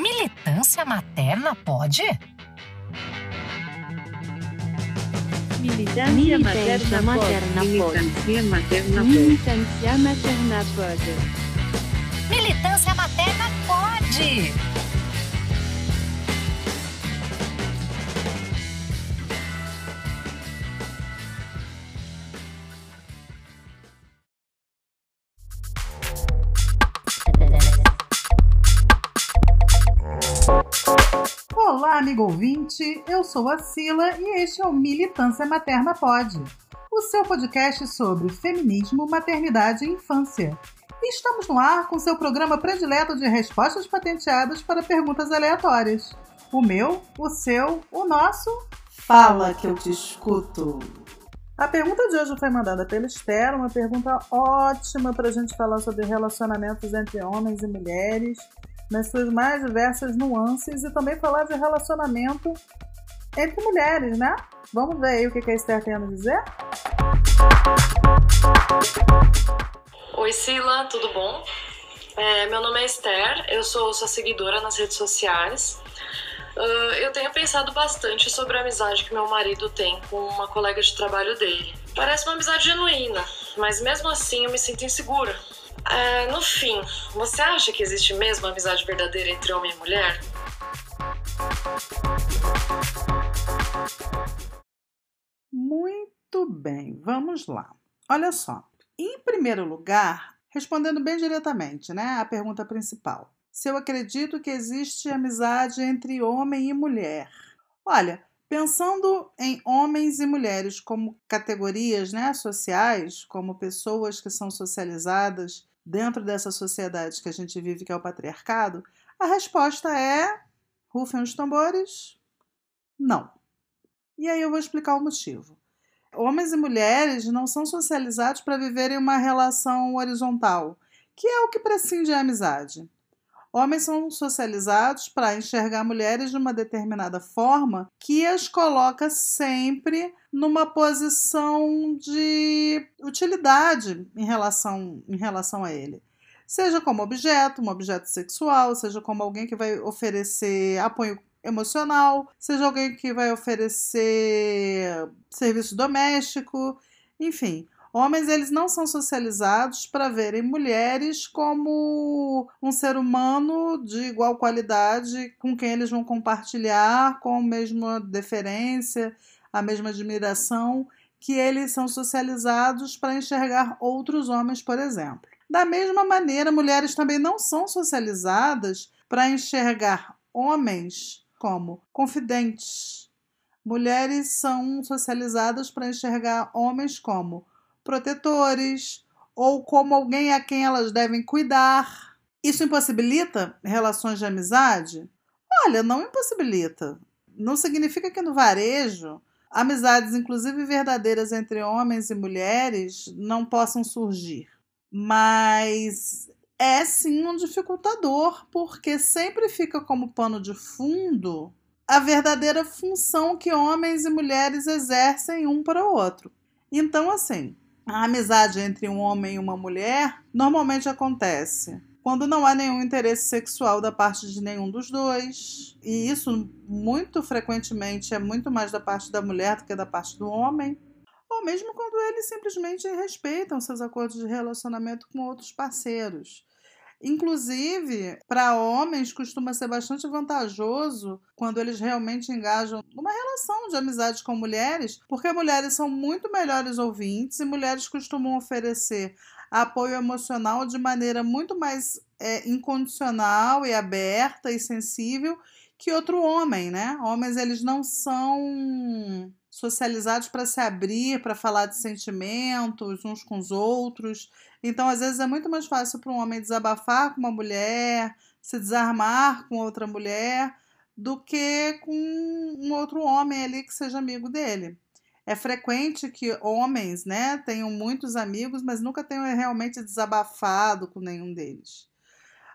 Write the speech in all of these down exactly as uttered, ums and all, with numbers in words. Militância Materna Pod? Militância Materna Pod. Militância Materna Pod. Militância Materna Pod. Militância Materna Pod. Olá, amigo ouvinte, eu sou a Cila e este é o Militância Materna Pod, o seu podcast sobre feminismo, maternidade e infância. E estamos no ar com seu programa predileto de respostas patenteadas para perguntas aleatórias. O meu, o seu, o nosso... Fala Que Eu Te Escuto! A pergunta de hoje foi mandada pela Esther, uma pergunta ótima para a gente falar sobre relacionamentos entre homens e mulheres, nas suas mais diversas nuances, e também falar de relacionamento entre mulheres, né? Vamos ver aí o que a Esther tem a dizer? Oi, Cila, tudo bom? É, meu nome é Esther, eu sou sua seguidora nas redes sociais. Uh, eu tenho pensado bastante sobre a amizade que meu marido tem com uma colega de trabalho dele. Parece uma amizade genuína, mas mesmo assim eu me sinto insegura. Uh, no fim, você acha que existe mesmo a amizade verdadeira entre homem e mulher? Muito bem, vamos lá. Olha só, em primeiro lugar, respondendo bem diretamente, né, a pergunta principal. Se eu acredito que existe amizade entre homem e mulher. Olha, pensando em homens e mulheres como categorias, né, sociais, como pessoas que são socializadas dentro dessa sociedade que a gente vive, que é o patriarcado, a resposta é, rufem os tambores, não. E aí eu vou explicar o motivo. Homens e mulheres não são socializados para viverem uma relação horizontal, que é o que prescinde a amizade. Homens são socializados para enxergar mulheres de uma determinada forma que as coloca sempre numa posição de utilidade em relação, em relação a ele. Seja como objeto, um objeto sexual, seja como alguém que vai oferecer apoio emocional, seja alguém que vai oferecer serviço doméstico, enfim... Homens, eles não são socializados para verem mulheres como um ser humano de igual qualidade, com quem eles vão compartilhar com a mesma deferência, a mesma admiração, que eles são socializados para enxergar outros homens, por exemplo. Da mesma maneira, mulheres também não são socializadas para enxergar homens como confidentes. Mulheres são socializadas para enxergar homens como protetores, ou como alguém a quem elas devem cuidar. Isso impossibilita relações de amizade? Olha, não impossibilita. Não significa que no varejo, amizades, inclusive verdadeiras, entre homens e mulheres não possam surgir. Mas é sim um dificultador, porque sempre fica como pano de fundo a verdadeira função que homens e mulheres exercem um para o outro. Então, assim... A amizade entre um homem e uma mulher normalmente acontece quando não há nenhum interesse sexual da parte de nenhum dos dois, e isso muito frequentemente é muito mais da parte da mulher do que da parte do homem, ou mesmo quando eles simplesmente respeitam seus acordos de relacionamento com outros parceiros. Inclusive, para homens costuma ser bastante vantajoso quando eles realmente engajam numa relação de amizade com mulheres, porque mulheres são muito melhores ouvintes e mulheres costumam oferecer apoio emocional de maneira muito mais é, incondicional e aberta e sensível que outro homem, né? Homens, eles não são socializados para se abrir, para falar de sentimentos uns com os outros. Então, às vezes, é muito mais fácil para um homem desabafar com uma mulher, se desarmar com outra mulher, do que com um outro homem ali que seja amigo dele. É frequente que homens, né, tenham muitos amigos, mas nunca tenham realmente desabafado com nenhum deles.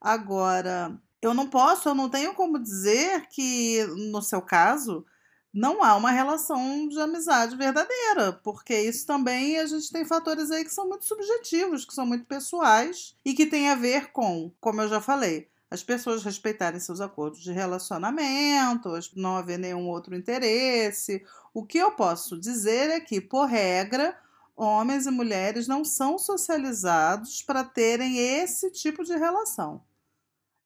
Agora, eu não posso, eu não tenho como dizer que, no seu caso... não há uma relação de amizade verdadeira, porque isso também a gente tem fatores aí que são muito subjetivos, que são muito pessoais e que tem a ver com, como eu já falei, as pessoas respeitarem seus acordos de relacionamento, não haver nenhum outro interesse. O que eu posso dizer é que, por regra, homens e mulheres não são socializados para terem esse tipo de relação.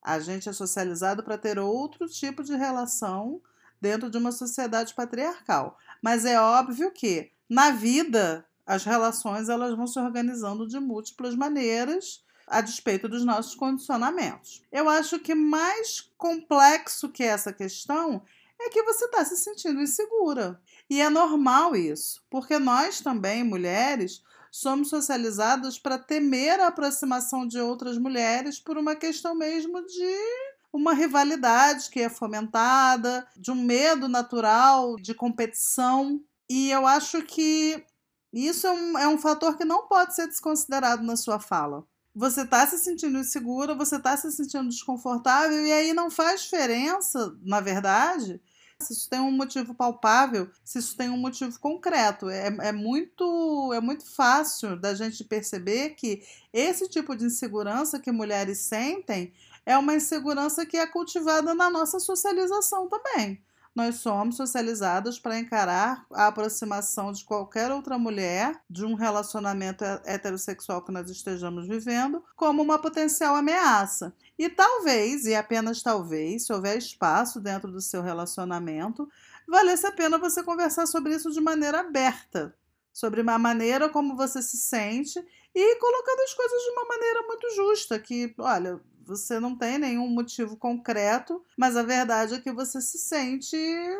A gente é socializado para ter outro tipo de relação dentro de uma sociedade patriarcal. Mas é óbvio que, na vida, as relações elas vão se organizando de múltiplas maneiras, a despeito dos nossos condicionamentos. Eu acho que mais complexo que essa questão é que você está se sentindo insegura. E é normal isso, porque nós também, mulheres, somos socializadas para temer a aproximação de outras mulheres por uma questão mesmo de uma rivalidade que é fomentada, de um medo natural, de competição. E eu acho que isso é um, é um fator que não pode ser desconsiderado na sua fala. Você está se sentindo insegura, você está se sentindo desconfortável, e aí não faz diferença, na verdade, se isso tem um motivo palpável, se isso tem um motivo concreto. É, é, muito, é muito fácil da gente perceber que esse tipo de insegurança que mulheres sentem é uma insegurança que é cultivada na nossa socialização também. Nós somos socializadas para encarar a aproximação de qualquer outra mulher de um relacionamento heterossexual que nós estejamos vivendo como uma potencial ameaça. E talvez, e apenas talvez, se houver espaço dentro do seu relacionamento, valesse a pena você conversar sobre isso de maneira aberta, sobre a maneira como você se sente e colocando as coisas de uma maneira muito justa, que, olha, você não tem nenhum motivo concreto, mas a verdade é que você se sente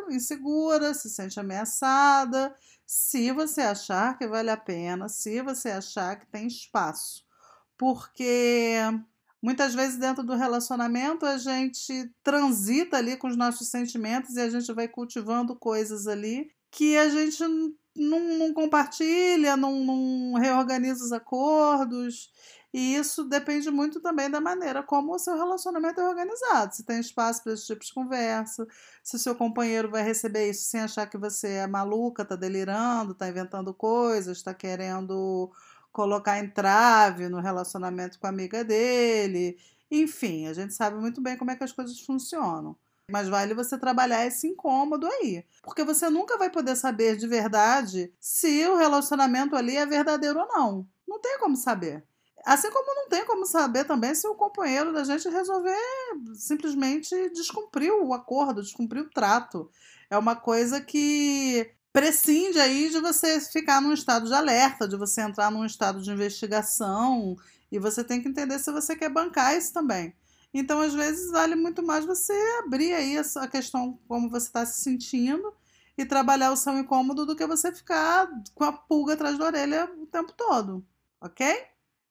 insegura, se sente ameaçada, se você achar que vale a pena, se você achar que tem espaço. Porque muitas vezes dentro do relacionamento a gente transita ali com os nossos sentimentos e a gente vai cultivando coisas ali que a gente não, não compartilha, não, não reorganiza os acordos. E isso depende muito também da maneira como o seu relacionamento é organizado. Se tem espaço para esse tipo de conversa, se o seu companheiro vai receber isso sem achar que você é maluca, está delirando, está inventando coisas, está querendo colocar entrave no relacionamento com a amiga dele. Enfim, a gente sabe muito bem como é que as coisas funcionam. Mas vale você trabalhar esse incômodo aí, porque você nunca vai poder saber de verdade se o relacionamento ali é verdadeiro ou não. Não tem como saber. Assim como não tem como saber também se o companheiro da gente resolver simplesmente descumprir o acordo, descumprir o trato. É uma coisa que prescinde aí de você ficar num estado de alerta, de você entrar num estado de investigação, e você tem que entender se você quer bancar isso também. Então, às vezes, vale muito mais você abrir aí a questão como você está se sentindo e trabalhar o seu incômodo do que você ficar com a pulga atrás da orelha o tempo todo, ok?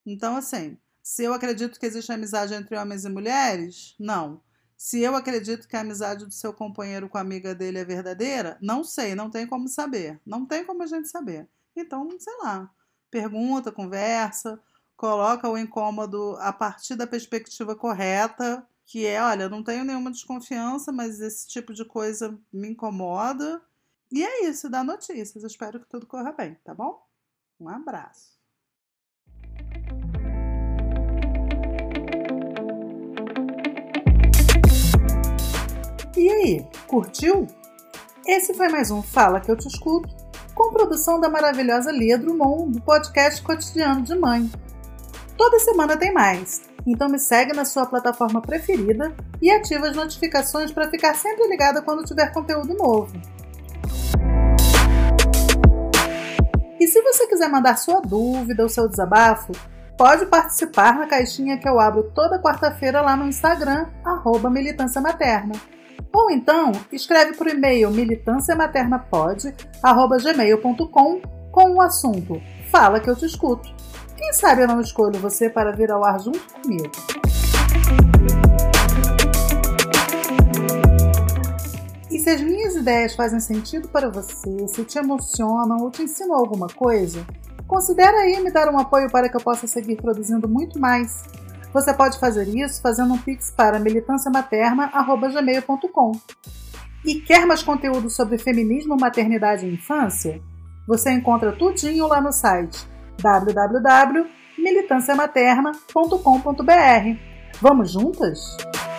Então, assim, se eu acredito que existe amizade entre homens e mulheres, não. Se eu acredito que a amizade do seu companheiro com a amiga dele é verdadeira, não sei, não tem como saber. Não tem como a gente saber. Então, sei lá, pergunta, conversa, coloca o incômodo a partir da perspectiva correta, que é, olha, não tenho nenhuma desconfiança, mas esse tipo de coisa me incomoda. E é isso, dá notícias. Eu espero que tudo corra bem, tá bom? Um abraço. E aí, curtiu? Esse foi mais um Fala Que Eu Te Escuto, com produção da maravilhosa Lia Drummond, do podcast Cotidiano de Mãe. Toda semana tem mais, então me segue na sua plataforma preferida e ativa as notificações para ficar sempre ligada quando tiver conteúdo novo. E se você quiser mandar sua dúvida ou seu desabafo, pode participar na caixinha que eu abro toda quarta-feira lá no Instagram, arroba Militância Materna. Ou então, escreve por e-mail militancia materna pod arroba gmail ponto com com o assunto Fala Que Eu Te Escuto. Quem sabe eu não escolho você para vir ao ar junto comigo. E se as minhas ideias fazem sentido para você, se te emocionam ou te ensinam alguma coisa, considera aí me dar um apoio para que eu possa seguir produzindo muito mais. Você pode fazer isso fazendo um pix para militância materna arroba gmail ponto com. E quer mais conteúdo sobre feminismo, maternidade e infância? Você encontra tudinho lá no site w w w ponto militância materna ponto com ponto b r. Vamos juntas?